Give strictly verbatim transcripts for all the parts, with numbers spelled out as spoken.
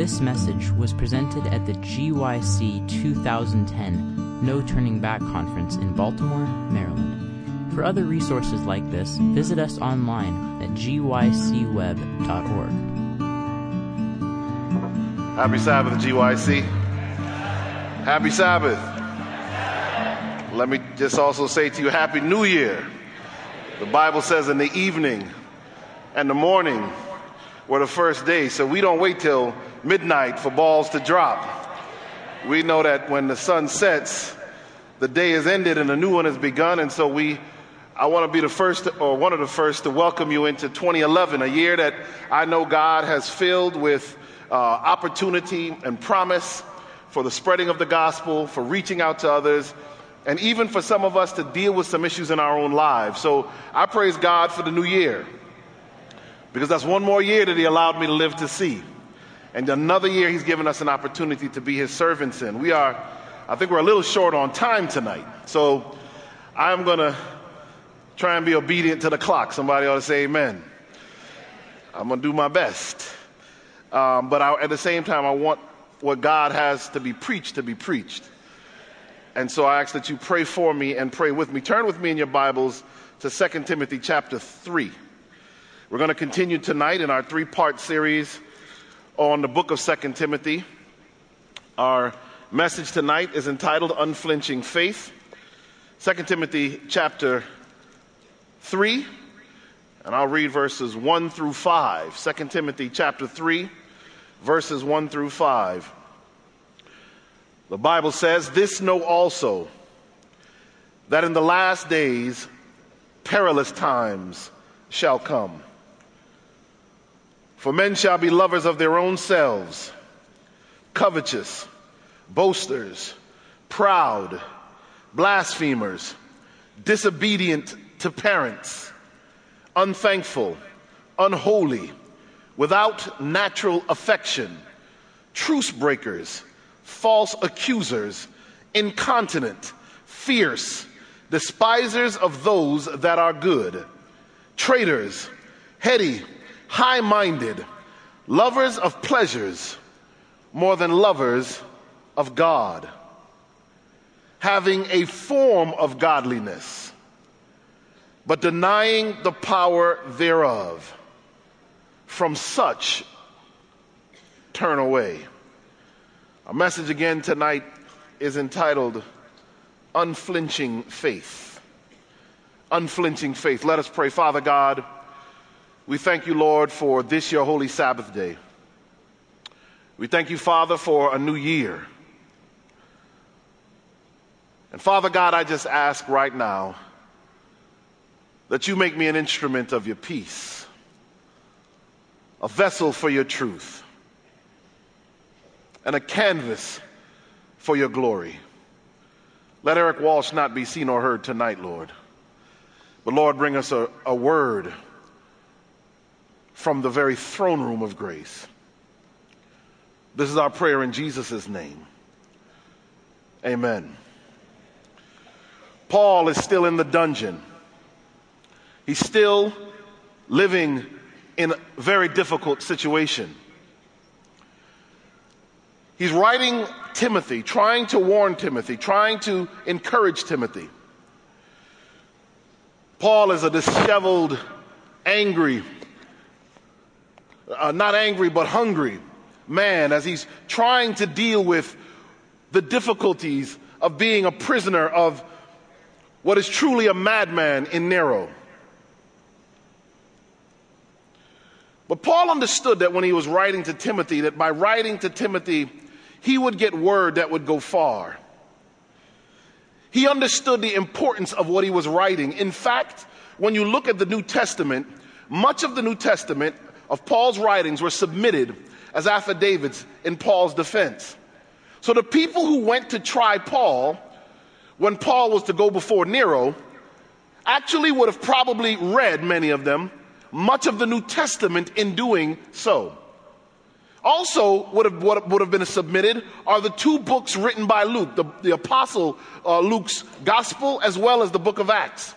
This message was presented at the G Y C two thousand ten No Turning Back Conference in Baltimore, Maryland. For other resources like this, visit us online at G Y C web dot org. Happy Sabbath, G Y C. Happy Sabbath. Let me just also say to you, Happy New Year. The Bible says in the evening and the morning were the first day, so we don't wait till midnight for balls to drop. We know that when the sun sets, the day is ended and a new one has begun. And so we, I want to be the first to, or one of the first to welcome you into twenty eleven, a year that I know God has filled with uh, opportunity and promise for the spreading of the gospel, for reaching out to others, and even for some of us to deal with some issues in our own lives. So I praise God for the new year, because that's one more year that he allowed me to live to see. And another year he's given us an opportunity to be his servants in. We are, I think we're a little short on time tonight. So I'm going to try and be obedient to the clock. Somebody ought to say amen. I'm going to do my best. Um, but I, at the same time, I want what God has to be preached to be preached. And so I ask that you pray for me and pray with me. Turn with me in your Bibles to Second Timothy chapter three. We're going to continue tonight in our three-part series on the book of Second Timothy. Our message tonight is entitled Unflinching Faith. Second Timothy chapter three, and I'll read verses one through five. Second Timothy chapter three, verses one through five. The Bible says, "This know also, that in the last days perilous times shall come. For men shall be lovers of their own selves, covetous, boasters, proud, blasphemers, disobedient to parents, unthankful, unholy, without natural affection, truce breakers, false accusers, incontinent, fierce, despisers of those that are good, traitors, heady, high-minded, lovers of pleasures more than lovers of God, having a form of godliness, but denying the power thereof. From such, turn away." Our message again tonight is entitled Unflinching Faith. Unflinching Faith. Let us pray. Father God, we thank you, Lord, for this, your holy Sabbath day. We thank you, Father, for a new year. And Father God, I just ask right now that you make me an instrument of your peace, a vessel for your truth, and a canvas for your glory. Let Eric Walsh not be seen or heard tonight, Lord. But Lord, bring us a, a word from the very throne room of grace. This is our prayer in Jesus' name. Amen. Paul is still in the dungeon. He's still living in a very difficult situation. He's writing Timothy, trying to warn Timothy, trying to encourage Timothy. Paul is a disheveled, angry Uh, not angry, but hungry man, as he's trying to deal with the difficulties of being a prisoner of what is truly a madman in Nero. But Paul understood that when he was writing to Timothy, that by writing to Timothy, he would get word that would go far. He understood the importance of what he was writing. In fact, when you look at the New Testament, much of the New Testament of Paul's writings were submitted as affidavits in Paul's defense. So the people who went to try Paul when Paul was to go before Nero actually would have probably read, many of them, much of the New Testament in doing so. Also would have, what would have been submitted are the two books written by Luke, the, the apostle uh, Luke's gospel, as well as the book of Acts.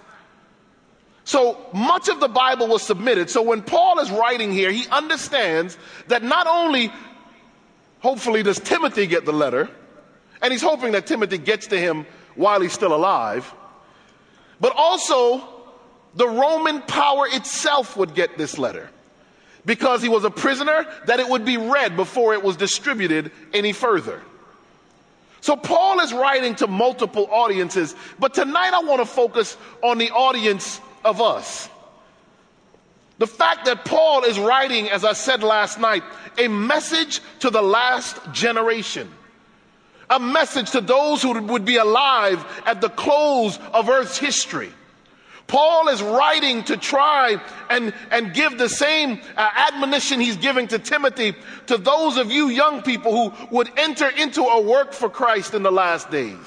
So much of the Bible was submitted. So when Paul is writing here, he understands that not only Hopefully, does Timothy get the letter? And he's hoping that Timothy gets to him while he's still alive. But also, the Roman power itself would get this letter, because he was a prisoner, that it would be read before it was distributed any further. So Paul is writing to multiple audiences, but tonight I want to focus on the audience of us. The fact that Paul is writing, as I said last night, a message to the last generation. A message to those who would be alive at the close of Earth's history. Paul is writing to try and, and give the same uh, admonition he's giving to Timothy to those of you young people who would enter into a work for Christ in the last days.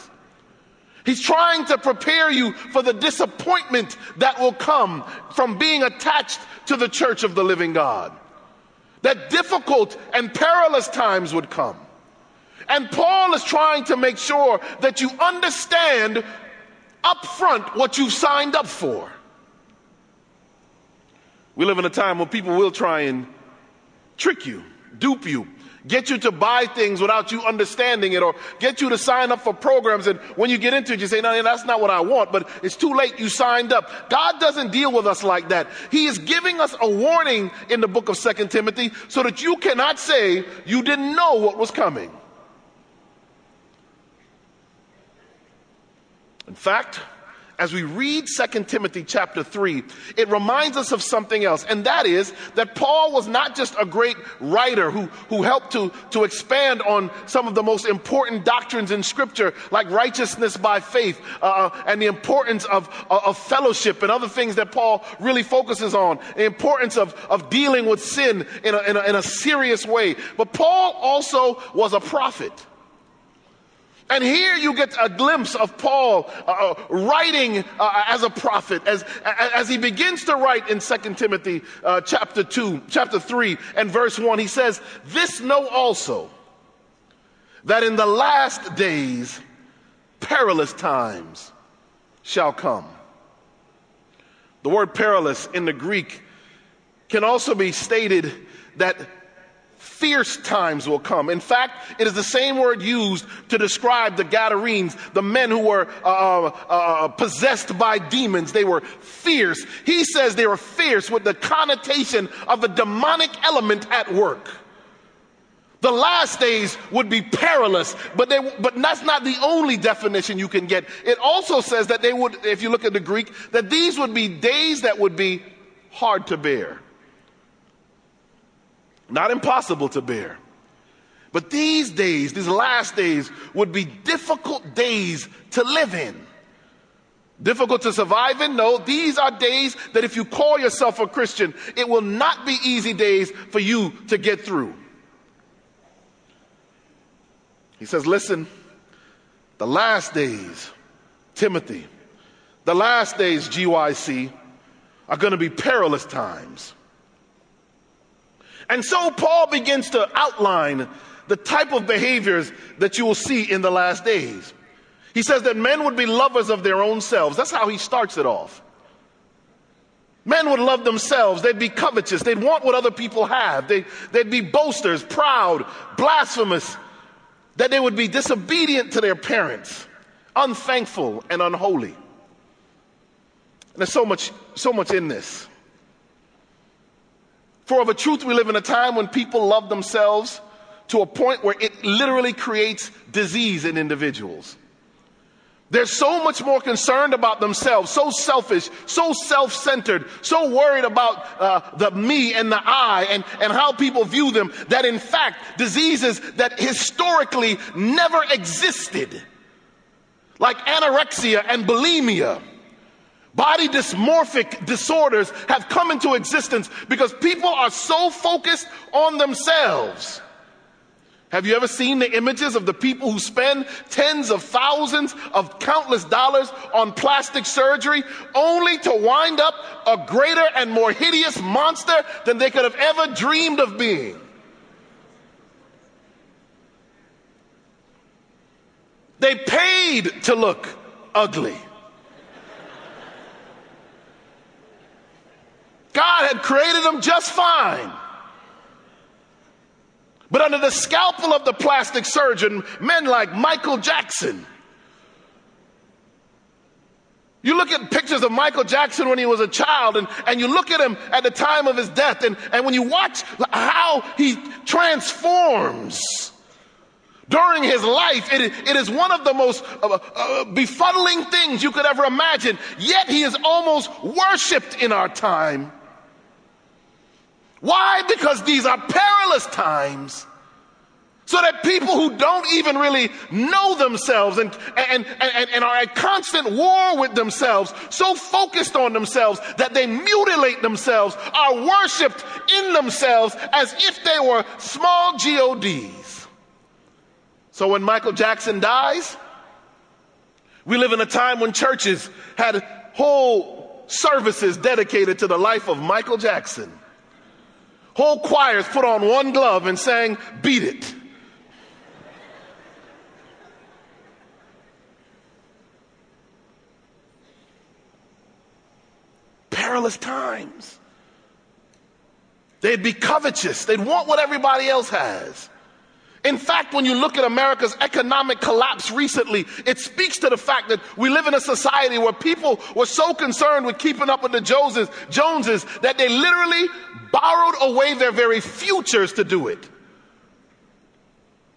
He's trying to prepare you for the disappointment that will come from being attached to the church of the living God. That difficult and perilous times would come. And Paul is trying to make sure that you understand up front what you've signed up for. We live in a time where people will try and trick you, dupe you, get you to buy things without you understanding it, or get you to sign up for programs, and when you get into it you say, no, that's not what I want, but it's too late, you signed up. God doesn't deal with us like that. He is giving us a warning in the book of Second Timothy so that you cannot say you didn't know what was coming. In fact, as we read Second Timothy chapter three, it reminds us of something else, and that is that Paul was not just a great writer who, who helped to, to expand on some of the most important doctrines in Scripture, like righteousness by faith uh, and the importance of, uh, of fellowship and other things that Paul really focuses on, the importance of, of dealing with sin in a, in a, in a serious way. But Paul also was a prophet. And here you get a glimpse of Paul uh, writing uh, as a prophet, as as he begins to write in Second Timothy uh, chapter two, chapter three, and verse one. He says, "This know also, that in the last days perilous times shall come." The word perilous in the Greek can also be stated that fierce times will come. In fact, it is the same word used to describe the Gadarenes, the men who were uh, uh, possessed by demons. They were fierce. He says they were fierce with the connotation of a demonic element at work. The last days would be perilous, but they, but that's not the only definition you can get. It also says that they would, if you look at the Greek, that these would be days that would be hard to bear. Not impossible to bear. But these days, these last days, would be difficult days to live in. Difficult to survive in? No, these are days that if you call yourself a Christian, it will not be easy days for you to get through. He says, listen, the last days, Timothy, the last days, G Y C, are going to be perilous times. And so Paul begins to outline the type of behaviors that you will see in the last days. He says that men would be lovers of their own selves. That's how he starts it off. Men would love themselves. They'd be covetous. They'd want what other people have. They, they'd be boasters, proud, blasphemous. That they would be disobedient to their parents, unthankful and unholy. And there's so much, so much in this. For of a truth, we live in a time when people love themselves to a point where it literally creates disease in individuals. They're so much more concerned about themselves, so selfish, so self-centered, so worried about uh, the me and the I and, and how people view them, that in fact, diseases that historically never existed, like anorexia and bulimia, body dysmorphic disorders, have come into existence because people are so focused on themselves. Have you ever seen the images of the people who spend tens of thousands of countless dollars on plastic surgery only to wind up a greater and more hideous monster than they could have ever dreamed of being? They paid to look ugly. God had created them just fine. But under the scalpel of the plastic surgeon, men like Michael Jackson. You look at pictures of Michael Jackson when he was a child, and, and you look at him at the time of his death, and, and when you watch how he transforms during his life, it, it is one of the most uh, uh, befuddling things you could ever imagine. Yet he is almost worshipped in our time. Why? Because these are perilous times. So that people who don't even really know themselves and, and, and, and are at constant war with themselves, so focused on themselves that they mutilate themselves, are worshipped in themselves as if they were small G O Ds. So when Michael Jackson dies, we live in a time when churches had whole services dedicated to the life of Michael Jackson. Whole choirs put on one glove and sang, "Beat It." Perilous times. They'd be covetous. They'd want what everybody else has. In fact, when you look at America's economic collapse recently, it speaks to the fact that we live in a society where people were so concerned with keeping up with the Joneses, Joneses that they literally borrowed away their very futures to do it.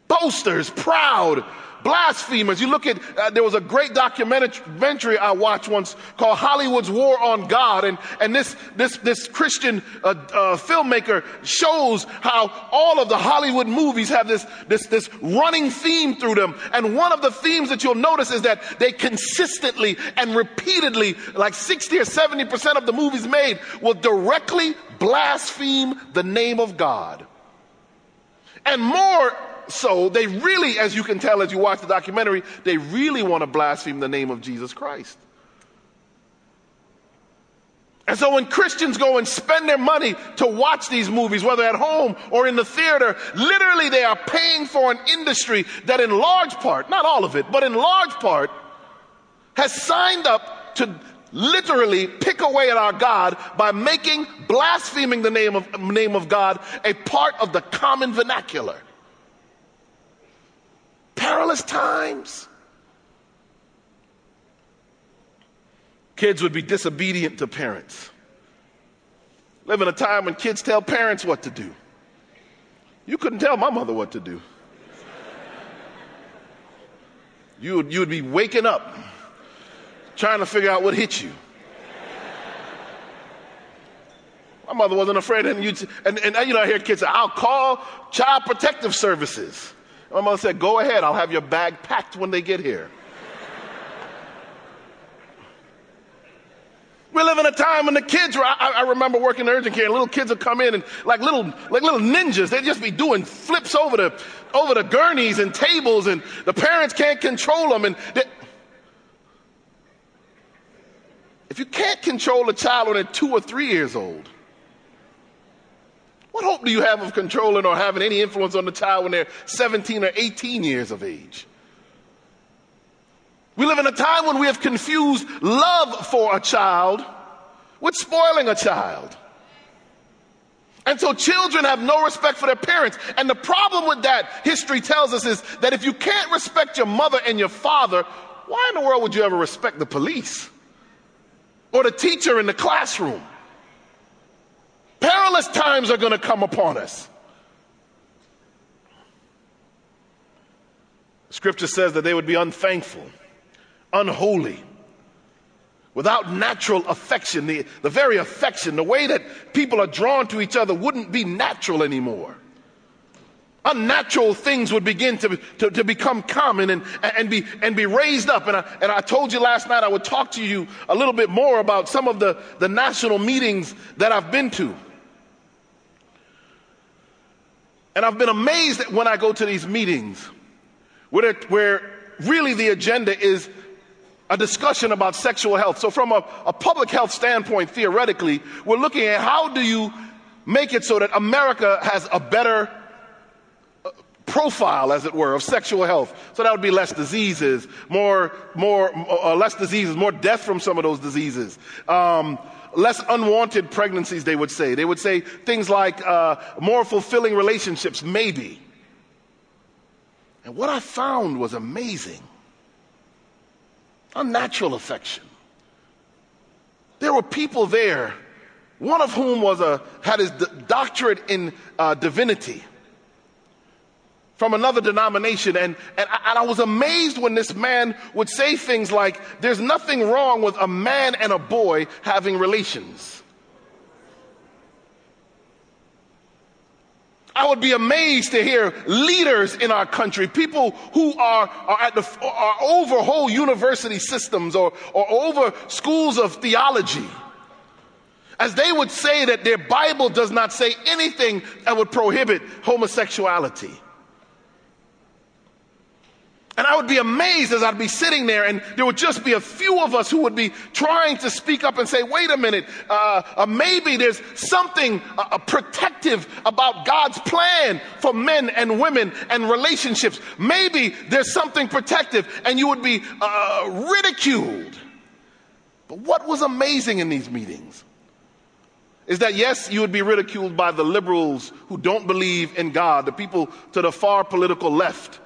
Boasters, proud, blasphemers. You look at, uh, there was a great documentary I watched once called Hollywood's War on God, and, and this, this, this Christian uh, uh, filmmaker shows how all of the Hollywood movies have this, this, this running theme through them, and one of the themes that you'll notice is that they consistently and repeatedly, like sixty or seventy percent of the movies made, will directly blaspheme the name of God. And more so, they really, as you can tell as you watch the documentary, they really want to blaspheme the name of Jesus Christ. And so when Christians go and spend their money to watch these movies, whether at home or in the theater, literally they are paying for an industry that in large part, not all of it, but in large part, has signed up to literally pick away at our God by making blaspheming the name of, name of God a part of the common vernacular. Perilous times. Kids would be disobedient to parents. Live in a time when kids tell parents what to do. You couldn't tell my mother what to do. You would, you would be waking up trying to figure out what hit you. My mother wasn't afraid. And, you'd, and, and you know, I hear kids say, "I'll call Child Protective Services." My mother said, "Go ahead, I'll have your bag packed when they get here." We live in a time when the kids, were, I, I remember working in urgent care, and little kids would come in and like little like little ninjas, they'd just be doing flips over the, over the gurneys and tables, and the parents can't control them. And they, if you can't control a child when they're two or three years old, what hope do you have of controlling or having any influence on the child when they're seventeen or eighteen years of age? We live in a time when we have confused love for a child with spoiling a child. And so children have no respect for their parents. And the problem with that, history tells us, is that if you can't respect your mother and your father, why in the world would you ever respect the police or the teacher in the classroom? Perilous times are going to come upon us. Scripture says that they would be unthankful, unholy, without natural affection. The, the very affection, the way that people are drawn to each other wouldn't be natural anymore. Unnatural things would begin to, to, to become common and, and, be, and be raised up. And I, and I told you last night I would talk to you a little bit more about some of the, the national meetings that I've been to. And I've been amazed that when I go to these meetings, where, where really the agenda is a discussion about sexual health. So from a, a public health standpoint, theoretically, we're looking at how do you make it so that America has a better profile, as it were, of sexual health. So that would be less diseases, more, more, uh, less diseases, more death from some of those diseases. Um, less unwanted pregnancies, they would say. They would say things like uh, more fulfilling relationships, maybe. And what I found was amazing. Unnatural affection. There were people there, one of whom was a, had his doctorate in uh, divinity from another denomination. And, and, I, and I was amazed when this man would say things like, there's nothing wrong with a man and a boy having relations. I would be amazed to hear leaders in our country, people who are, are, at the, are over whole university systems or, or over schools of theology, as they would say that their Bible does not say anything that would prohibit homosexuality. And I would be amazed as I'd be sitting there and there would just be a few of us who would be trying to speak up and say, wait a minute, uh, uh, maybe there's something uh, protective about God's plan for men and women and relationships. Maybe there's something protective, and you would be uh, ridiculed. But what was amazing in these meetings is that, yes, you would be ridiculed by the liberals who don't believe in God, the people to the far political left.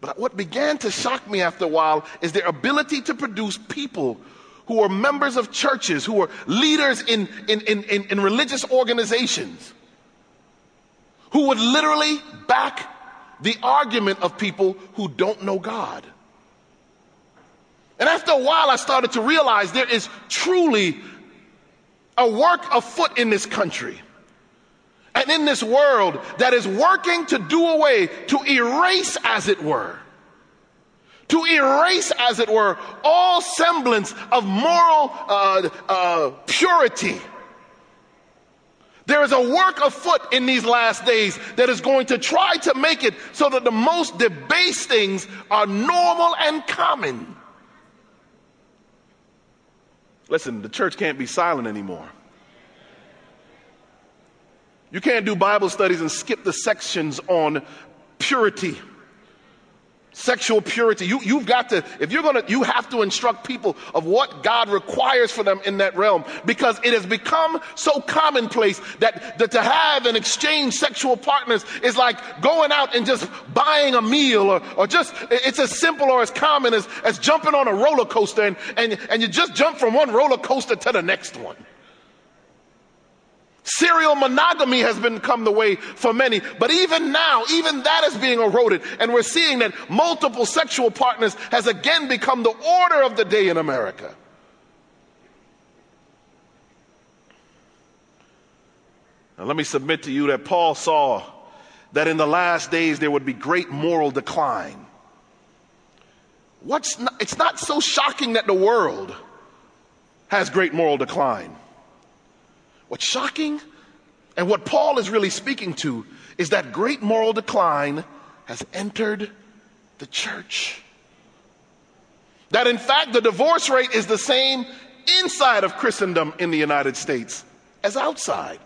But what began to shock me after a while is their ability to produce people who were members of churches, who were leaders in, in, in, in, in religious organizations, who would literally back the argument of people who don't know God. And after a while, I started to realize there is truly a work afoot in this country and in this world that is working to do away, to erase as it were, to erase as it were, all semblance of moral uh, uh, purity. There is a work afoot in these last days that is going to try to make it so that the most debased things are normal and common. Listen, the church can't be silent anymore. You can't do Bible studies and skip the sections on purity, sexual purity. You, you've got to, if you're going to, you have to instruct people of what God requires for them in that realm, because it has become so commonplace that, that to have and exchange sexual partners is like going out and just buying a meal, or, or just, it's as simple or as common as, as jumping on a roller coaster, and, and, and you just jump from one roller coaster to the next one. Serial monogamy has become the way for many, but even now, even that is being eroded, and we're seeing that multiple sexual partners has again become the order of the day in America. Now, let me submit to you that Paul saw that in the last days there would be great moral decline. What's not, it's not so shocking that the world has great moral decline. What's shocking, and what Paul is really speaking to, is that great moral decline has entered the church. That in fact, the divorce rate is the same inside of Christendom in the United States as outside.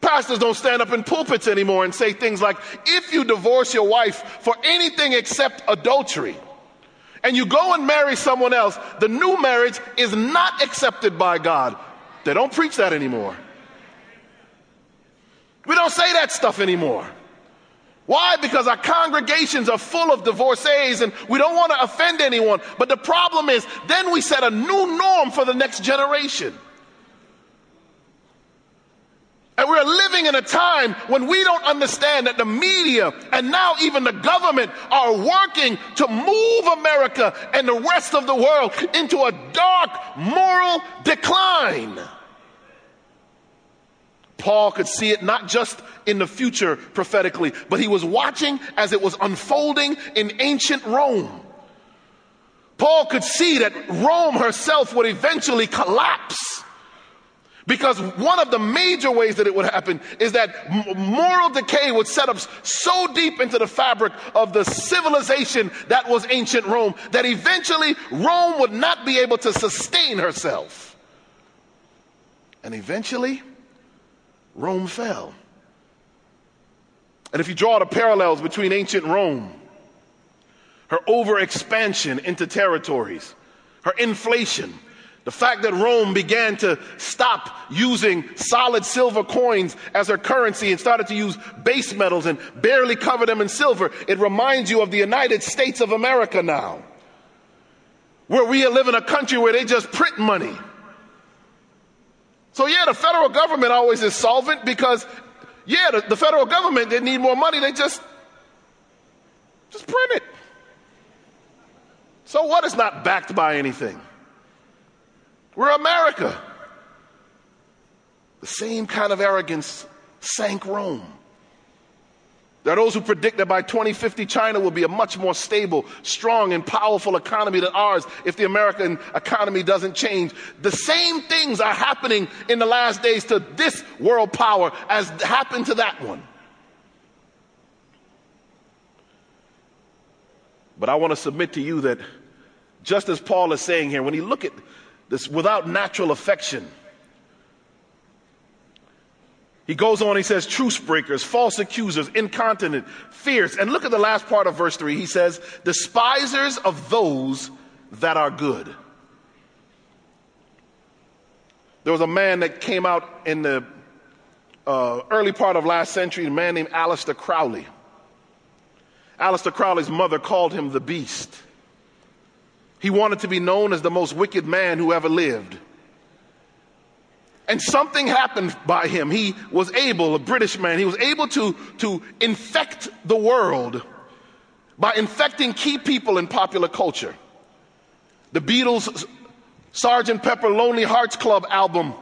Pastors don't stand up in pulpits anymore and say things like, if you divorce your wife for anything except adultery, and you go and marry someone else, the new marriage is not accepted by God. They don't preach that anymore. We don't say that stuff anymore. Why? Because our congregations are full of divorcees and we don't want to offend anyone. But the problem is, then we set a new norm for the next generation. And we're living in a time when we don't understand that the media and now even the government are working to move America and the rest of the world into a dark moral decline. Paul could see it not just in the future prophetically, but he was watching as it was unfolding in ancient Rome. Paul could see that Rome herself would eventually collapse. Because one of the major ways that it would happen is that moral decay would set up so deep into the fabric of the civilization that was ancient Rome that eventually Rome would not be able to sustain herself. And eventually, Rome fell. And if you draw the parallels between ancient Rome, her overexpansion into territories, her inflation, the fact that Rome began to stop using solid silver coins as her currency and started to use base metals and barely cover them in silver. It reminds you of the United States of America now, where we live in a country where they just print money. So yeah, the federal government always is solvent because yeah, the, the federal government didn't need more money. They just, just print it. So what is not backed by anything? We're America. The same kind of arrogance sank Rome. There are those who predict that by twenty fifty, China will be a much more stable, strong, and powerful economy than ours if the American economy doesn't change. The same things are happening in the last days to this world power as happened to that one. But I want to submit to you that just as Paul is saying here, when you look at this without natural affection. He goes on, he says, truce breakers, false accusers, incontinent, fierce. And look at the last part of verse three. He says, despisers of those that are good. There was a man that came out in the uh, early part of last century, a man named Aleister Crowley. Aleister Crowley's mother called him the Beast. He wanted to be known as the most wicked man who ever lived. And something happened by him. He was able, a British man, he was able to, to infect the world by infecting key people in popular culture. The Beatles' Sergeant Pepper Lonely Hearts Club album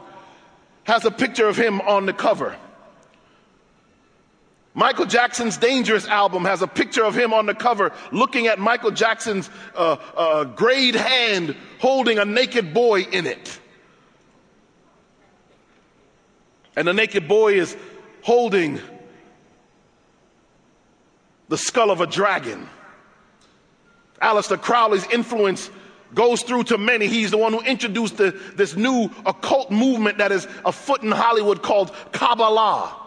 has a picture of him on the cover. Michael Jackson's Dangerous album has a picture of him on the cover looking at Michael Jackson's uh, uh, grayed hand holding a naked boy in it. And the naked boy is holding the skull of a dragon. Aleister Crowley's influence goes through to many. He's the one who introduced the, this new occult movement that is afoot in Hollywood called Kabbalah.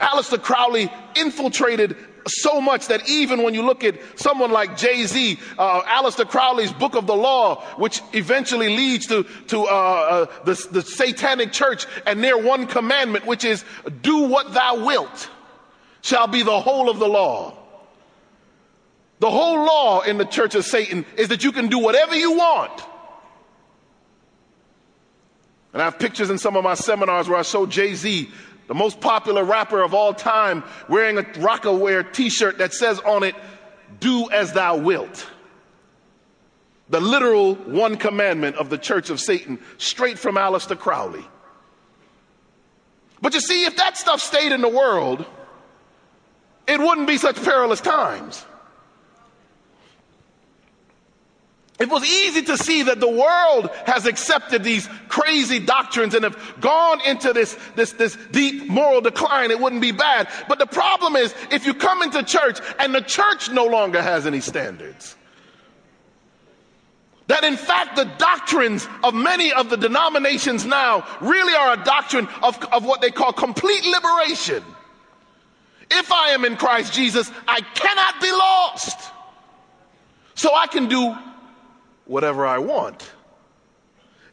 Aleister Crowley infiltrated so much that even when you look at someone like Jay-Z, uh, Aleister Crowley's Book of the Law, which eventually leads to, to uh, uh, the, the Satanic Church and their one commandment, which is, do what thou wilt, shall be the whole of the law. The whole law in the Church of Satan is that you can do whatever you want. And I have pictures in some of my seminars where I show Jay-Z, the most popular rapper of all time, wearing a Rocawear t-shirt that says on it, do as thou wilt. The literal one commandment of the Church of Satan, straight from Aleister Crowley. But you see, if that stuff stayed in the world, it wouldn't be such perilous times. It was easy to see that the world has accepted these crazy doctrines and have gone into this, this, this deep moral decline. It wouldn't be bad. But the problem is if you come into church and the church no longer has any standards, that in fact the doctrines of many of the denominations now really are a doctrine of, of what they call complete liberation. If I am in Christ Jesus, I cannot be lost. So I can do whatever I want.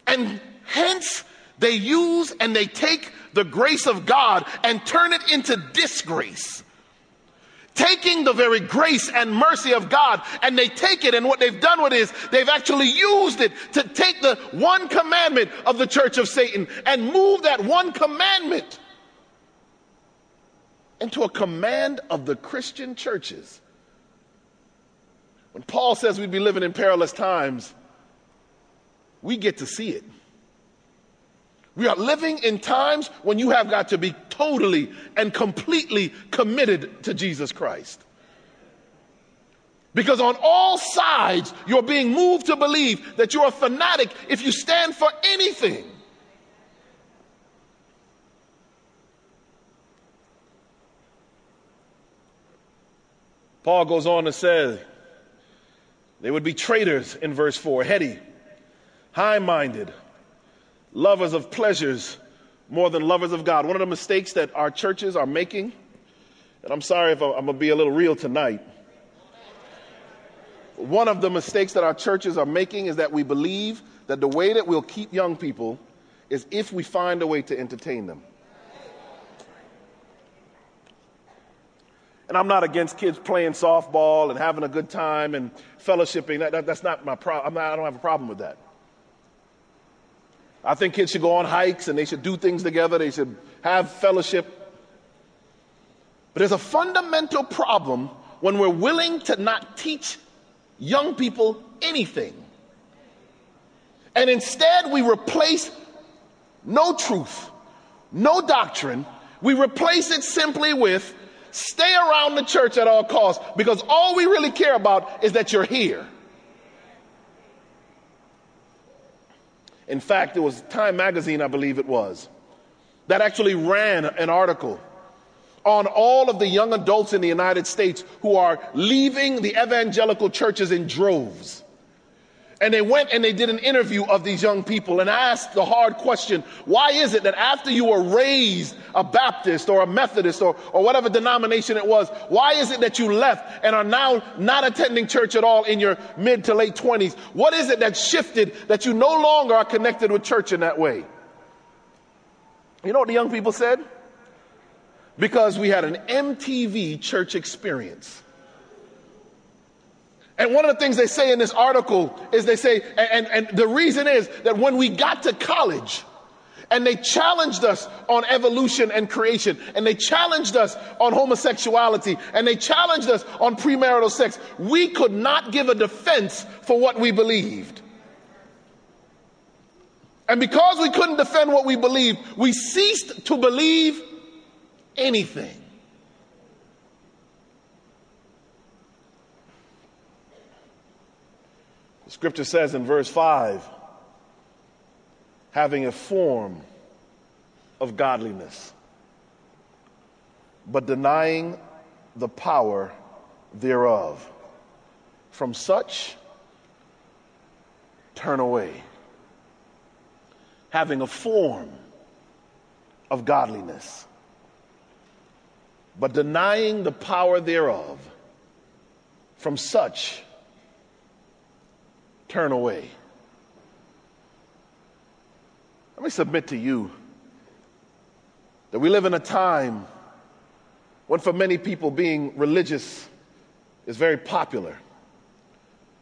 And hence they use and they take the grace of God and turn it into disgrace. Taking the very grace and mercy of God, and they take it, and what they've done with it is they've actually used it to take the one commandment of the Church of Satan and move that one commandment into a command of the Christian churches. When Paul says we'd be living in perilous times, we get to see it. We are living in times when you have got to be totally and completely committed to Jesus Christ. Because on all sides, you're being moved to believe that you're a fanatic if you stand for anything. Paul goes on to say, they would be traitors in verse four, heady, high-minded, lovers of pleasures more than lovers of God. One of the mistakes that our churches are making, and I'm sorry if I'm, I'm going to be a little real tonight, one of the mistakes that our churches are making is that we believe that the way that we'll keep young people is if we find a way to entertain them. And I'm not against kids playing softball and having a good time and fellowshipping. That, that, that's not my problem. I don't have a problem with that. I think kids should go on hikes and they should do things together. They should have fellowship. But there's a fundamental problem when we're willing to not teach young people anything. And instead we replace no truth, no doctrine. We replace it simply with stay around the church at all costs, because all we really care about is that you're here. In fact, it was Time Magazine, I believe it was, that actually ran an article on all of the young adults in the United States who are leaving the evangelical churches in droves. And they went and they did an interview of these young people and asked the hard question, why is it that after you were raised a Baptist or a Methodist or, or whatever denomination it was, why is it that you left and are now not attending church at all in your mid to late twenties? What is it that shifted that you no longer are connected with church in that way? You know what the young people said? Because we had an M T V church experience. And one of the things they say in this article is they say, and, and the reason is that when we got to college and they challenged us on evolution and creation, and they challenged us on homosexuality, and they challenged us on premarital sex, we could not give a defense for what we believed. And because we couldn't defend what we believed, we ceased to believe anything. Scripture says in verse five, having a form of godliness, but denying the power thereof. From such, turn away. Having a form of godliness, but denying the power thereof. From such, turn away. Let me submit to you that we live in a time when for many people being religious is very popular.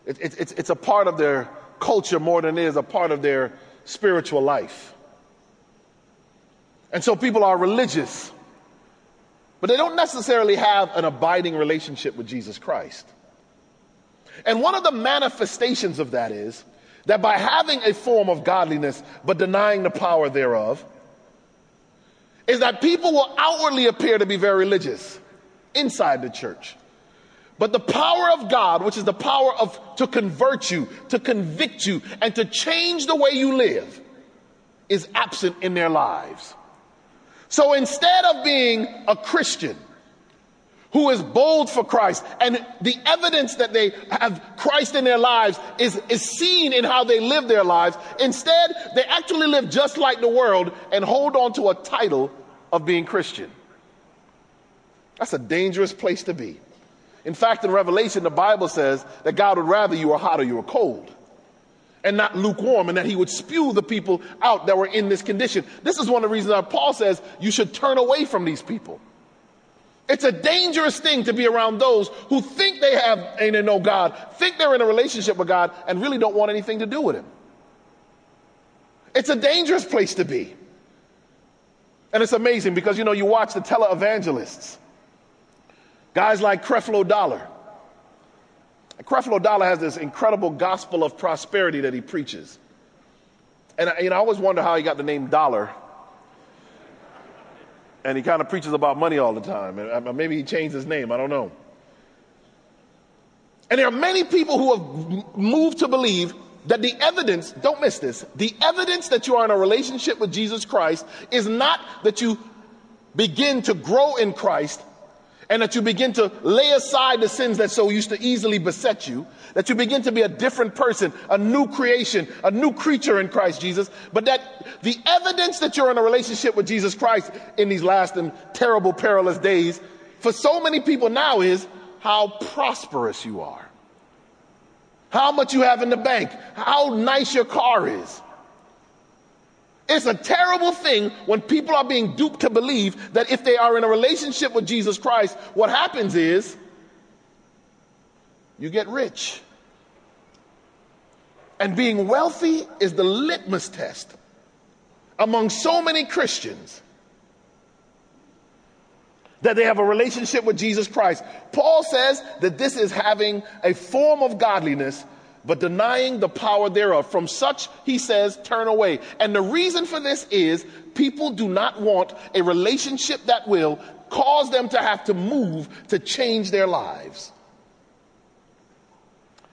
It, it, it's, it's a part of their culture more than it is a part of their spiritual life. And so people are religious, but they don't necessarily have an abiding relationship with Jesus Christ. And one of the manifestations of that is that by having a form of godliness but denying the power thereof is that people will outwardly appear to be very religious inside the church. But the power of God, which is the power of to convert you, to convict you, and to change the way you live, is absent in their lives. So instead of being a Christian who is bold for Christ, and the evidence that they have Christ in their lives is, is seen in how they live their lives. Instead, they actually live just like the world and hold on to a title of being Christian. That's a dangerous place to be. In fact, in Revelation, the Bible says that God would rather you were hot or you were cold and not lukewarm, and that he would spew the people out that were in this condition. This is one of the reasons that Paul says you should turn away from these people. It's a dangerous thing to be around those who think they have and they know God, think they're in a relationship with God, and really don't want anything to do with him. It's a dangerous place to be. And it's amazing because, you know, you watch the televangelists, guys like Creflo Dollar. Creflo Dollar has this incredible gospel of prosperity that he preaches. And, you know, I always wonder how he got the name Dollar. And he kind of preaches about money all the time. And maybe he changed his name. I don't know. And there are many people who have moved to believe that the evidence, don't miss this, the evidence that you are in a relationship with Jesus Christ is not that you begin to grow in Christ and that you begin to lay aside the sins that so used to easily beset you, that you begin to be a different person, a new creation, a new creature in Christ Jesus, but that the evidence that you're in a relationship with Jesus Christ in these last and terrible, perilous days, for so many people now is how prosperous you are. how much you have in the bank, how nice your car is. It's a terrible thing when people are being duped to believe that if they are in a relationship with Jesus Christ, what happens is you get rich. And being wealthy is the litmus test among so many Christians that they have a relationship with Jesus Christ. Paul says that this is having a form of godliness, but denying the power thereof. From such, he says, turn away. And the reason for this is people do not want a relationship that will cause them to have to move to change their lives.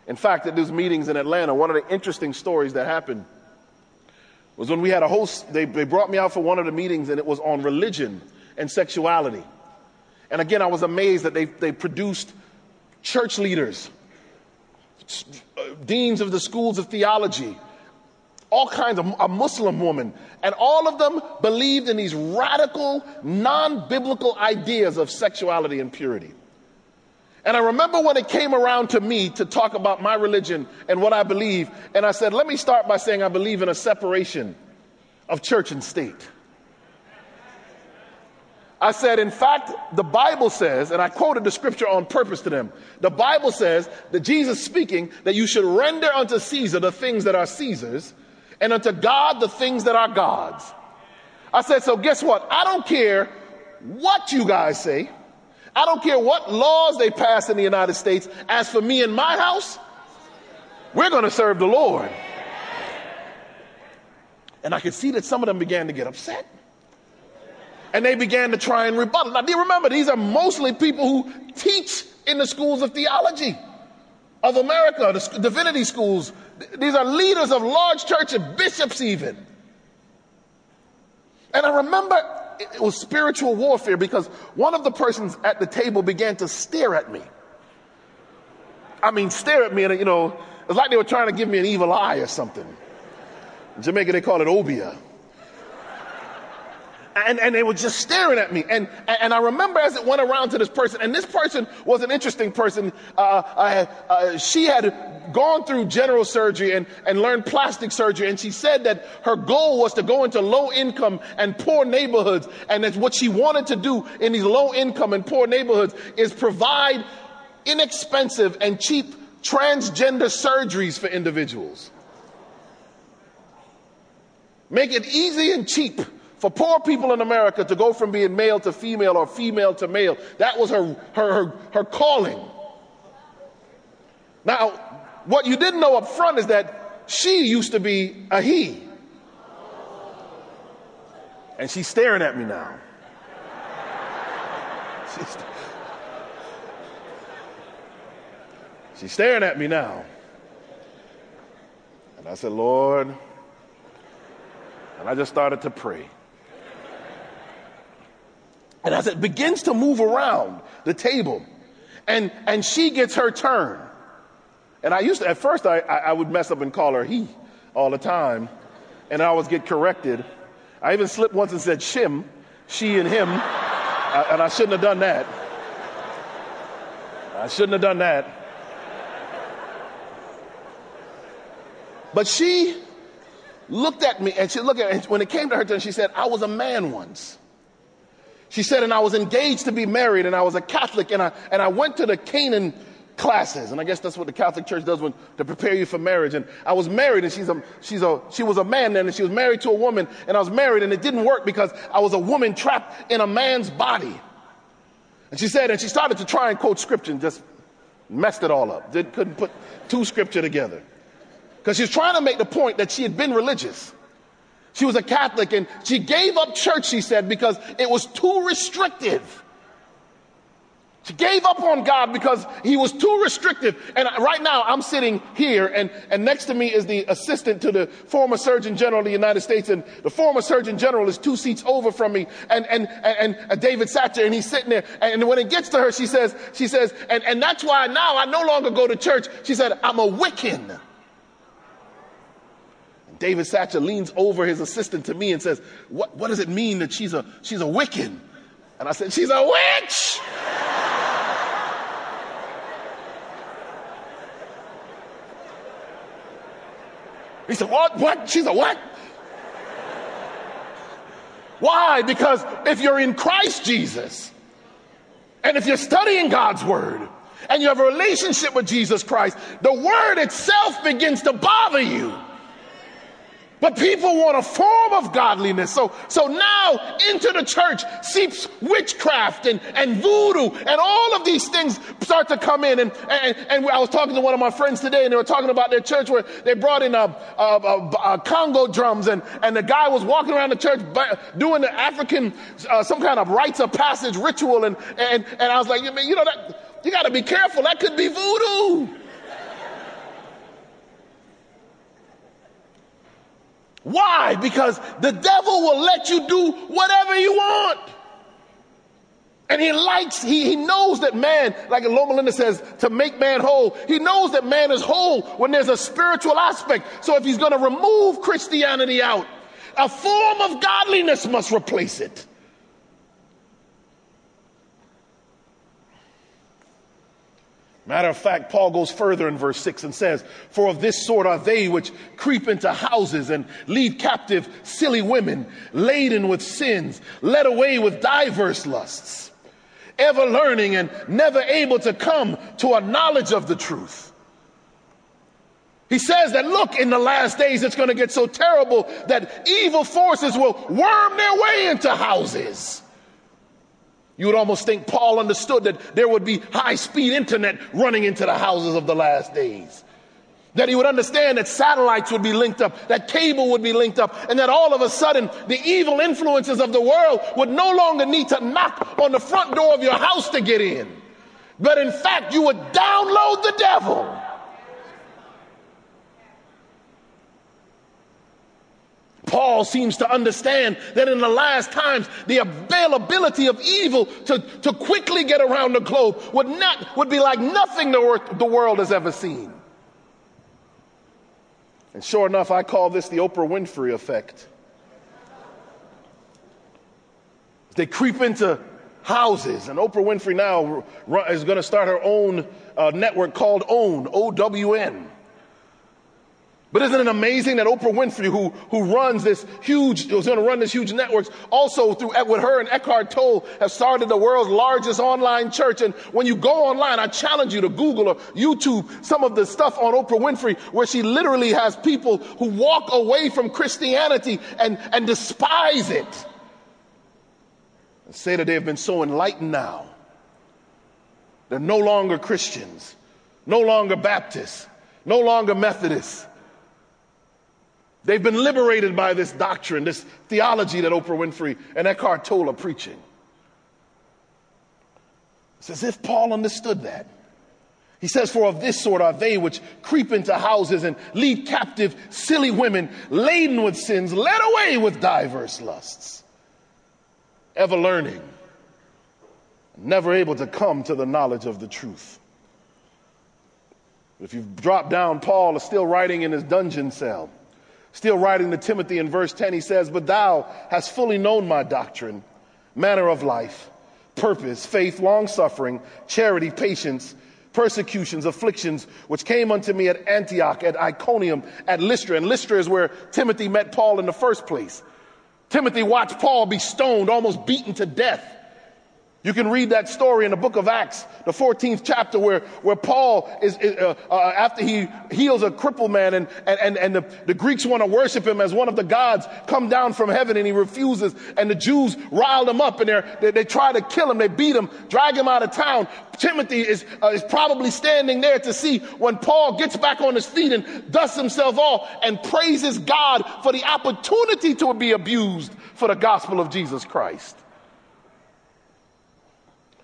In fact, at those meetings in Atlanta, one of the interesting stories that happened was when we had a host, they, they brought me out for one of the meetings, and it was on religion and sexuality. And again, I was amazed that they, they produced church leaders, deans of the schools of theology, all kinds of, a Muslim woman, and all of them believed in these radical, non-biblical ideas of sexuality and purity. And I remember when it came around to me to talk about my religion and what I believe, and I said, let me start by saying I believe in a separation of church and state. I said, in fact, the Bible says, and I quoted the scripture on purpose to them, the Bible says that Jesus speaking, that you should render unto Caesar the things that are Caesar's, and unto God the things that are God's. I said, so guess what? I don't care what you guys say. I don't care what laws they pass in the United States. As for me and my house, we're going to serve the Lord. And I could see that some of them began to get upset. And they began to try and rebuttal. Now, do you remember, these are mostly people who teach in the schools of theology of America, the divinity schools. These are leaders of large churches, bishops even. And I remember it was spiritual warfare because one of the persons at the table began to stare at me. I mean, stare at me, and you know, it was like they were trying to give me an evil eye or something. In Jamaica, they call it obia. And, and they were just staring at me. And, and I remember as it went around to this person, and this person was an interesting person. Uh, I, uh, she had gone through general surgery and, and learned plastic surgery. And she said that her goal was to go into low income and poor neighborhoods. And that what she wanted to do in these low income and poor neighborhoods is provide inexpensive and cheap transgender surgeries for individuals. Make it easy and cheap for poor people in America to go from being male to female or female to male. That was her, her, her, her calling. Now, what you didn't know up front is that she used to be a he. And she's staring at me now. She's, she's staring at me now. And I said, Lord, and I just started to pray. And as it begins to move around the table, and, and she gets her turn. And I used to, at first, I, I would mess up and call her he all the time. And I always get corrected. I even slipped once and said shim, she and him. I, and I shouldn't have done that. I shouldn't have done that. But she looked at me, and she looked at me, and when it came to her turn, she said, I was a man once. She said, and I was engaged to be married, and I was a Catholic, and I and I went to the Canaan classes, and I guess that's what the Catholic Church does when to prepare you for marriage. And I was married, and she's a she's a she was a man then, and she was married to a woman, and I was married, and it didn't work because I was a woman trapped in a man's body. And she said, and she started to try and quote scripture and just messed it all up. Did, couldn't put two scripture together. Because she was trying to make the point that she had been religious. She was a Catholic, and she gave up church, she said, because it was too restrictive. She gave up on God because he was too restrictive. And right now I'm sitting here, and, and next to me is the assistant to the former Surgeon General of the United States, and the former Surgeon General is two seats over from me, and and and, and uh, David Satcher, and he's sitting there. And when it gets to her, she says, she says, and, and that's why now I no longer go to church. She said, I'm a Wiccan. David Satcher leans over his assistant to me and says, what, what does it mean that she's a she's a Wiccan? And I said, she's a witch! He said, what, what? She said, what? Why? Because if you're in Christ Jesus, and if you're studying God's word, and you have a relationship with Jesus Christ, the word itself begins to bother you. But people want a form of godliness. So, so now into the church seeps witchcraft and, and voodoo, and all of these things start to come in. And, and, and I was talking to one of my friends today, and they were talking about their church where they brought in uh, uh, uh, uh, Congo drums, and, and the guy was walking around the church doing the African, uh, some kind of rites of passage ritual. And, and, and I was like, you know, that, you got to be careful. That could be voodoo. Why? Because the devil will let you do whatever you want. And he likes, he, he knows that man, like Loma Linda says, to make man whole. He knows that man is whole when there's a spiritual aspect. So if he's going to remove Christianity out, a form of godliness must replace it. Matter of fact, Paul goes further in verse six and says, for of this sort are they which creep into houses and lead captive silly women, laden with sins, led away with diverse lusts, ever learning and never able to come to a knowledge of the truth. He says that, look, in the last days it's going to get so terrible that evil forces will worm their way into houses. You would almost think Paul understood that there would be high-speed internet running into the houses of the last days. That he would understand that satellites would be linked up, that cable would be linked up, and that all of a sudden the evil influences of the world would no longer need to knock on the front door of your house to get in. But in fact, you would download the devil. Paul seems to understand that in the last times, the availability of evil to, to quickly get around the globe would not would be like nothing the, world, the world has ever seen. And sure enough, I call this the Oprah Winfrey effect. They creep into houses, and Oprah Winfrey now is going to start her own uh, network called O W N, O W N. But isn't it amazing that Oprah Winfrey, who, who runs this huge, who's going to run this huge networks, also through with her and Eckhart Tolle have started the world's largest online church. And when you go online, I challenge you to Google or YouTube some of the stuff on Oprah Winfrey, where she literally has people who walk away from Christianity and, and despise it, and say that they have been so enlightened now. They're no longer Christians, no longer Baptists, no longer Methodists. They've been liberated by this doctrine, this theology that Oprah Winfrey and Eckhart Tolle are preaching. It's as if Paul understood that. He says, for of this sort are they which creep into houses and lead captive silly women, laden with sins, led away with diverse lusts, ever learning, never able to come to the knowledge of the truth. If you've dropped down, Paul is still writing in his dungeon cell. Still writing to Timothy in verse ten, he says, but thou hast fully known my doctrine, manner of life, purpose, faith, long-suffering, charity, patience, persecutions, afflictions, which came unto me at Antioch, at Iconium, at Lystra. And Lystra is where Timothy met Paul in the first place. Timothy watched Paul be stoned, almost beaten to death. You can read that story in the book of Acts, the fourteenth chapter, where, where Paul is, uh, uh, after he heals a crippled man and, and, and the, the Greeks want to worship him as one of the gods, come down from heaven, and he refuses. And the Jews riled him up, and they, they try to kill him. They beat him, drag him out of town. Timothy is, uh, is probably standing there to see when Paul gets back on his feet and dusts himself off and praises God for the opportunity to be abused for the gospel of Jesus Christ.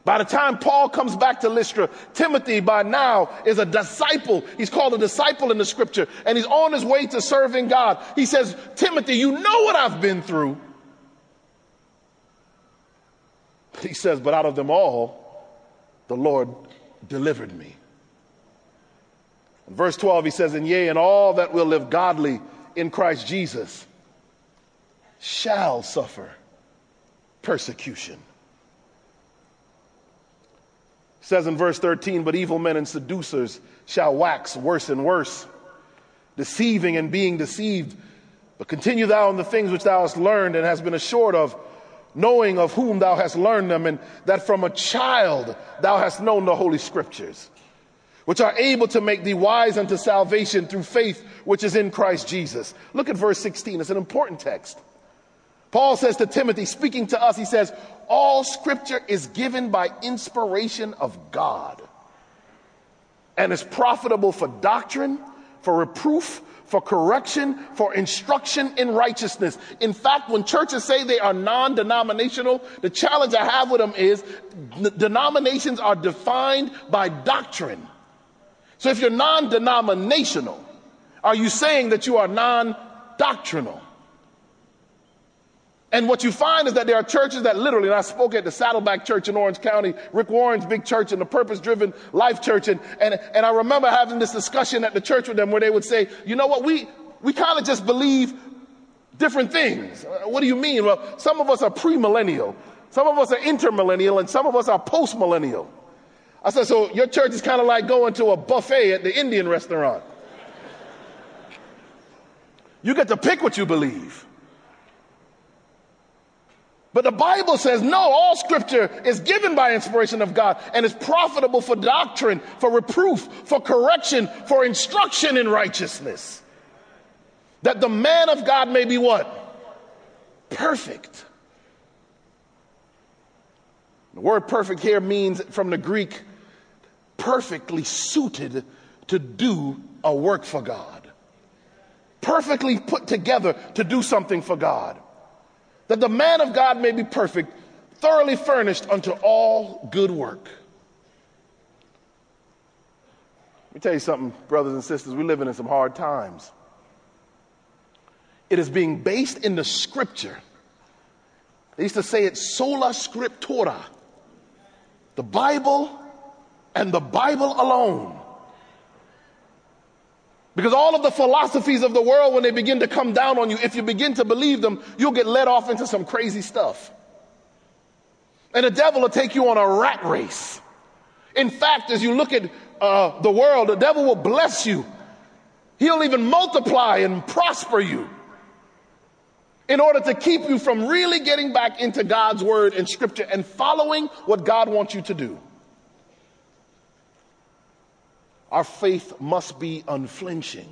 By the time Paul comes back to Lystra, Timothy by now is a disciple. He's called a disciple in the scripture, and he's on his way to serving God. He says, Timothy, you know what I've been through. He says, but out of them all, the Lord delivered me. In verse twelve, he says, and yea, and all that will live godly in Christ Jesus shall suffer persecution. It says in verse thirteen, but evil men and seducers shall wax worse and worse, deceiving and being deceived. But continue thou in the things which thou hast learned and hast been assured of, knowing of whom thou hast learned them, and that from a child thou hast known the Holy Scriptures, which are able to make thee wise unto salvation through faith which is in Christ Jesus. Look at verse sixteen. It's an important text. Paul says to Timothy, speaking to us, he says, all Scripture is given by inspiration of God and is profitable for doctrine, for reproof, for correction, for instruction in righteousness. In fact, when churches say they are non-denominational, the challenge I have with them is the denominations are defined by doctrine. So if you're non-denominational, are you saying that you are non-doctrinal? And what you find is that there are churches that literally, and I spoke at the Saddleback Church in Orange County, Rick Warren's big church, and the Purpose Driven Life Church. And, and, and I remember having this discussion at the church with them where they would say, you know what, we, we kind of just believe different things. What do you mean? Well, some of us are premillennial, some of us are intermillennial, and some of us are postmillennial. I said, so your church is kind of like going to a buffet at the Indian restaurant. You get to pick what you believe. But the Bible says, no, all Scripture is given by inspiration of God and is profitable for doctrine, for reproof, for correction, for instruction in righteousness. That the man of God may be what? Perfect. The word perfect here means, from the Greek, perfectly suited to do a work for God. Perfectly put together to do something for God. That the man of God may be perfect, thoroughly furnished unto all good work. Let me tell you something, brothers and sisters, we're living in some hard times. It is being based in the Scripture. They used to say it's sola scriptura, the Bible and the Bible alone. Because all of the philosophies of the world, when they begin to come down on you, if you begin to believe them, you'll get led off into some crazy stuff. And the devil will take you on a rat race. In fact, as you look at uh, the world, the devil will bless you. He'll even multiply and prosper you in order to keep you from really getting back into God's word and Scripture and following what God wants you to do. Our faith must be unflinching.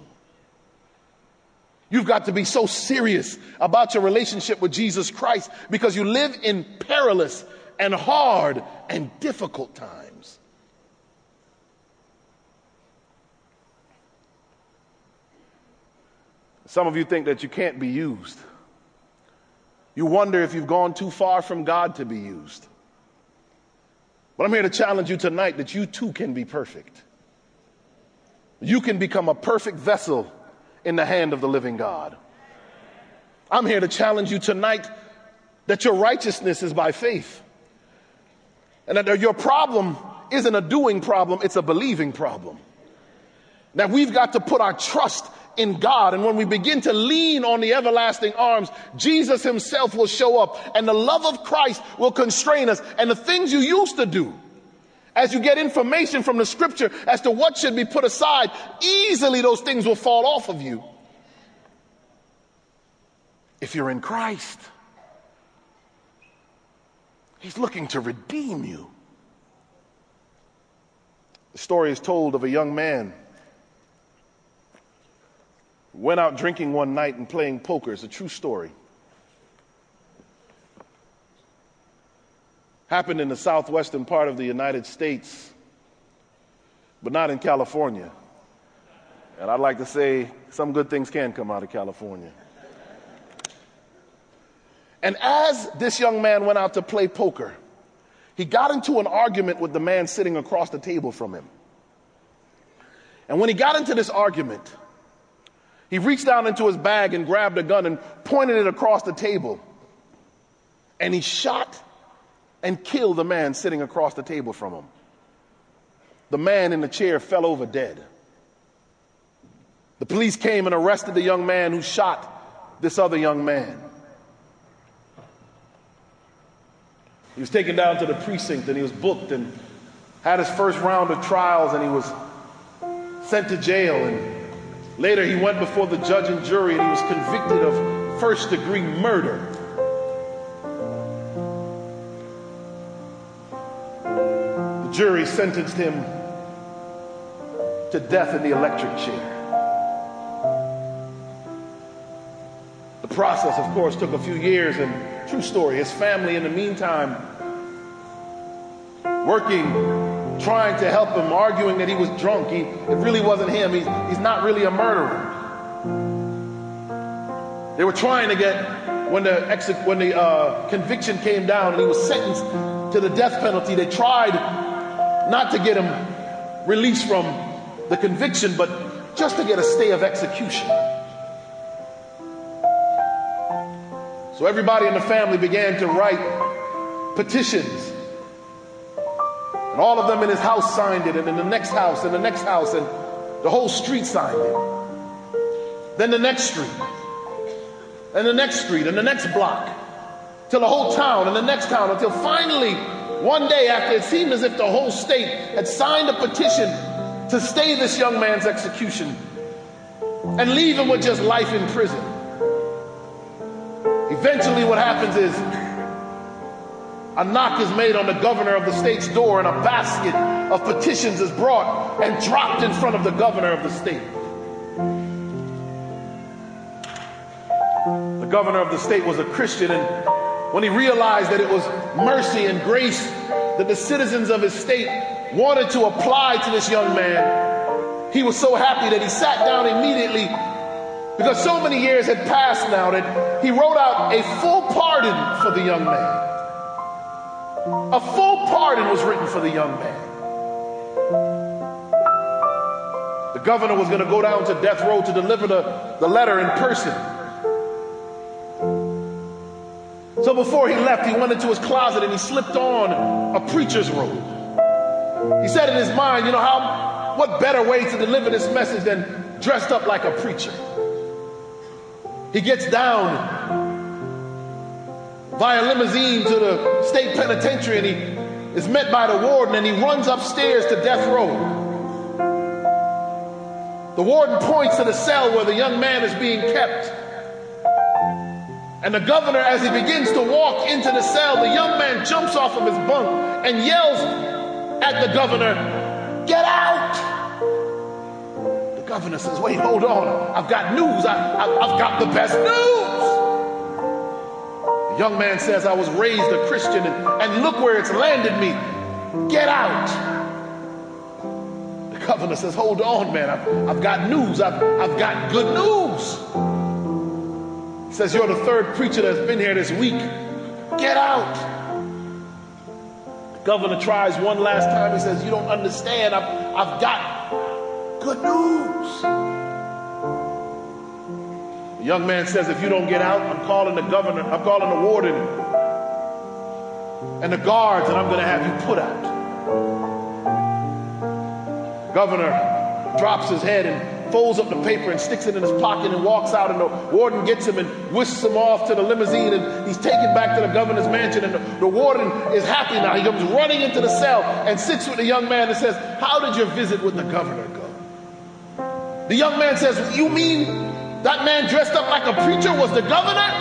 You've got to be so serious about your relationship with Jesus Christ because you live in perilous and hard and difficult times. Some of you think that you can't be used. You wonder if you've gone too far from God to be used. But I'm here to challenge you tonight that you too can be perfect. You can become a perfect vessel in the hand of the living God. I'm here to challenge you tonight that your righteousness is by faith. And that your problem isn't a doing problem, it's a believing problem. That we've got to put our trust in God. And when we begin to lean on the everlasting arms, Jesus himself will show up. And the love of Christ will constrain us. And the things you used to do, as you get information from the Scripture as to what should be put aside, easily those things will fall off of you. If you're in Christ, he's looking to redeem you. The story is told of a young man who went out drinking one night and playing poker. It's a true story. Happened in the southwestern part of the United States, but not in California. And I'd like to say some good things can come out of California. And as this young man went out to play poker, he got into an argument with the man sitting across the table from him. And when he got into this argument, he reached down into his bag and grabbed a gun and pointed it across the table. And he shot and killed the man sitting across the table from him. The man in the chair fell over dead. The police came and arrested the young man who shot this other young man. He was taken down to the precinct and he was booked and had his first round of trials, and he was sent to jail and Later, he went before the judge and jury, and he was convicted of first-degree murder. The jury sentenced him to death in the electric chair. The process, of course, took a few years, and true story, his family, in the meantime, working, trying to help him, arguing that he was drunk. He, it really wasn't him. He's, he's not really a murderer. They were trying to get, when the, ex, when the uh, conviction came down and he was sentenced to the death penalty, they tried not to get him released from the conviction, but just to get a stay of execution. So everybody in the family began to write petitions. And all of them in his house signed it, and in the next house, and the next house, and the whole street signed it. Then the next street, and the next street, and the next block, till the whole town, and the next town, until finally, one day after it seemed as if the whole state had signed a petition to stay this young man's execution and leave him with just life in prison. Eventually what happens is a knock is made on the governor of the state's door, and a basket of petitions is brought and dropped in front of the governor of the state. The governor of the state was a Christian, and when he realized that it was mercy and grace that the citizens of his state wanted to apply to this young man, he was so happy that he sat down immediately, because so many years had passed now that he wrote out a full pardon for the young man. A full pardon was written for the young man. The governor was going to go down to death row to deliver the, the letter in person. So before he left, he went into his closet and he slipped on a preacher's robe. He said in his mind, you know, how, what better way to deliver this message than dressed up like a preacher? He gets down by a limousine to the state penitentiary, and he is met by the warden, and he runs upstairs to death row. The warden points to the cell where the young man is being kept. And the governor, as he begins to walk into the cell, the young man jumps off of his bunk and yells at the governor, "Get out!" Governor says, "Wait, hold on. I've got news. I, I, I've got the best news." The young man says, "I was raised a Christian, and, and look where it's landed me. Get out." The governor says, "Hold on, man. I've, I've got news. I've, I've got good news." He says, "You're the third preacher that's been here this week. Get out." The governor tries one last time. He says, "You don't understand. I've, I've got good news." The young man says, "If you don't get out, I'm calling the governor, I'm calling the warden and the guards, and I'm going to have you put out." The governor drops his head and folds up the paper and sticks it in his pocket and walks out, and the warden gets him and whisks him off to the limousine, and he's taken back to the governor's mansion, and the, the warden is happy now. He comes running into the cell and sits with the young man and says, "How did your visit with the governor go?" The young man says, "You mean that man dressed up like a preacher was the governor?"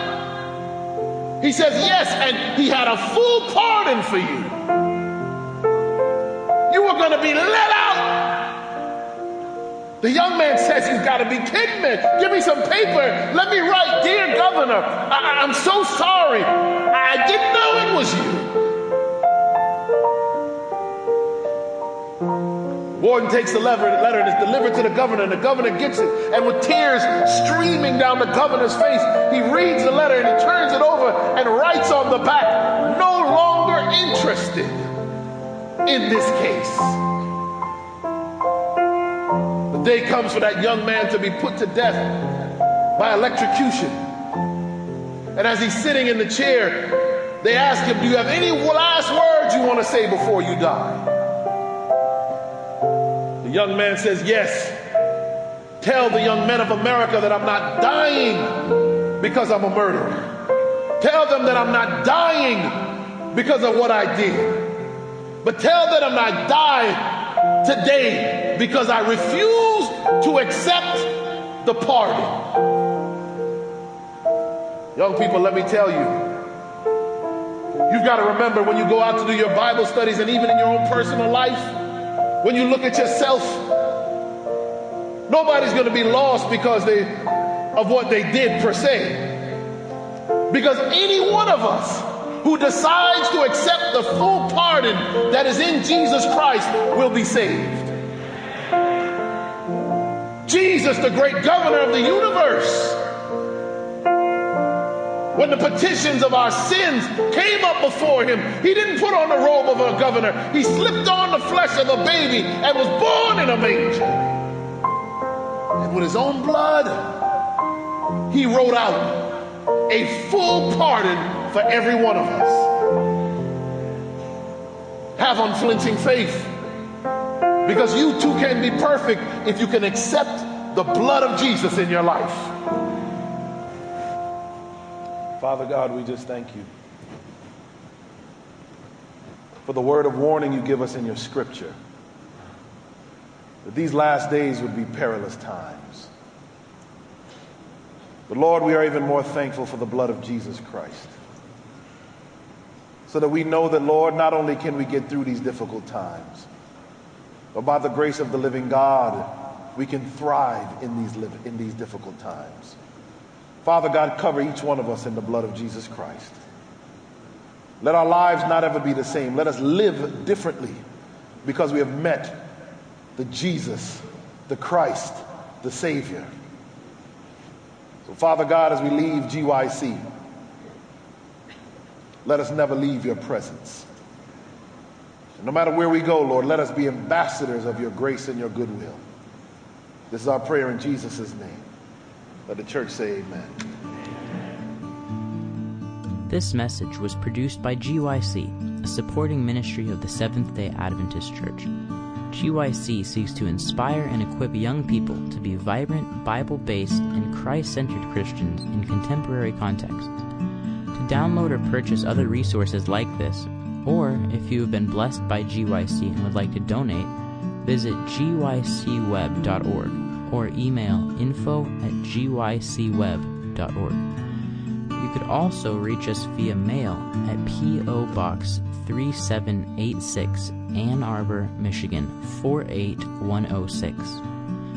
He says, "Yes, and he had a full pardon for you. You were going to be let out." The young man says, "He's got to be kidding me. Give me some paper. Let me write, dear governor, I- I'm so sorry. I didn't know it was you." Warden takes the letter and it's delivered to the governor, and the governor gets it. And with tears streaming down the governor's face, he reads the letter and he turns it over and writes on the back, "No longer interested in this case." The day comes for that young man to be put to death by electrocution. And as he's sitting in the chair, they ask him, "Do you have any last words you want to say before you die?" The young man says, "Yes. Tell the young men of America that I'm not dying because I'm a murderer. Tell them that I'm not dying because of what I did. But tell them I died today because I refused to accept the party. Young people, let me tell you, you've got to remember when you go out to do your Bible studies and even in your own personal life, when you look at yourself, nobody's going to be lost because they, of what they did per se. Because any one of us who decides to accept the full pardon that is in Jesus Christ will be saved. Jesus, the great governor of the universe, when the petitions of our sins came up before him, he didn't put on the robe of a governor. He slipped on the flesh of a baby and was born in a manger. And with his own blood, he wrote out a full pardon for every one of us. Have unflinching faith, because you too can be perfect if you can accept the blood of Jesus in your life. Father God, we just thank you for the word of warning you give us in your scripture, that these last days would be perilous times. But Lord, we are even more thankful for the blood of Jesus Christ, so that we know that, Lord, not only can we get through these difficult times, but by the grace of the living God, we can thrive in these, li- in these difficult times. Father God, cover each one of us in the blood of Jesus Christ. Let our lives not ever be the same. Let us live differently because we have met the Jesus, the Christ, the Savior. So, Father God, as we leave G Y C, let us never leave your presence. And no matter where we go, Lord, let us be ambassadors of your grace and your goodwill. This is our prayer in Jesus' name. Let the church say amen. This message was produced by G Y C, a supporting ministry of the Seventh-day Adventist Church. G Y C seeks to inspire and equip young people to be vibrant, Bible-based, and Christ-centered Christians in contemporary contexts. Download or purchase other resources like this, or if you have been blessed by G Y C and would like to donate, visit G Y C web dot org or email info at G Y C web dot org. You could also reach us via mail at P O. Box three seven eight six, Ann Arbor, Michigan four eight one oh six.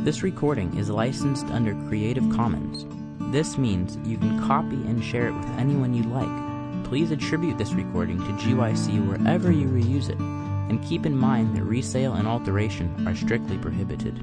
This recording is licensed under Creative Commons. This means you can copy and share it with anyone you like. Please attribute this recording to G Y C wherever you reuse it, and keep in mind that resale and alteration are strictly prohibited.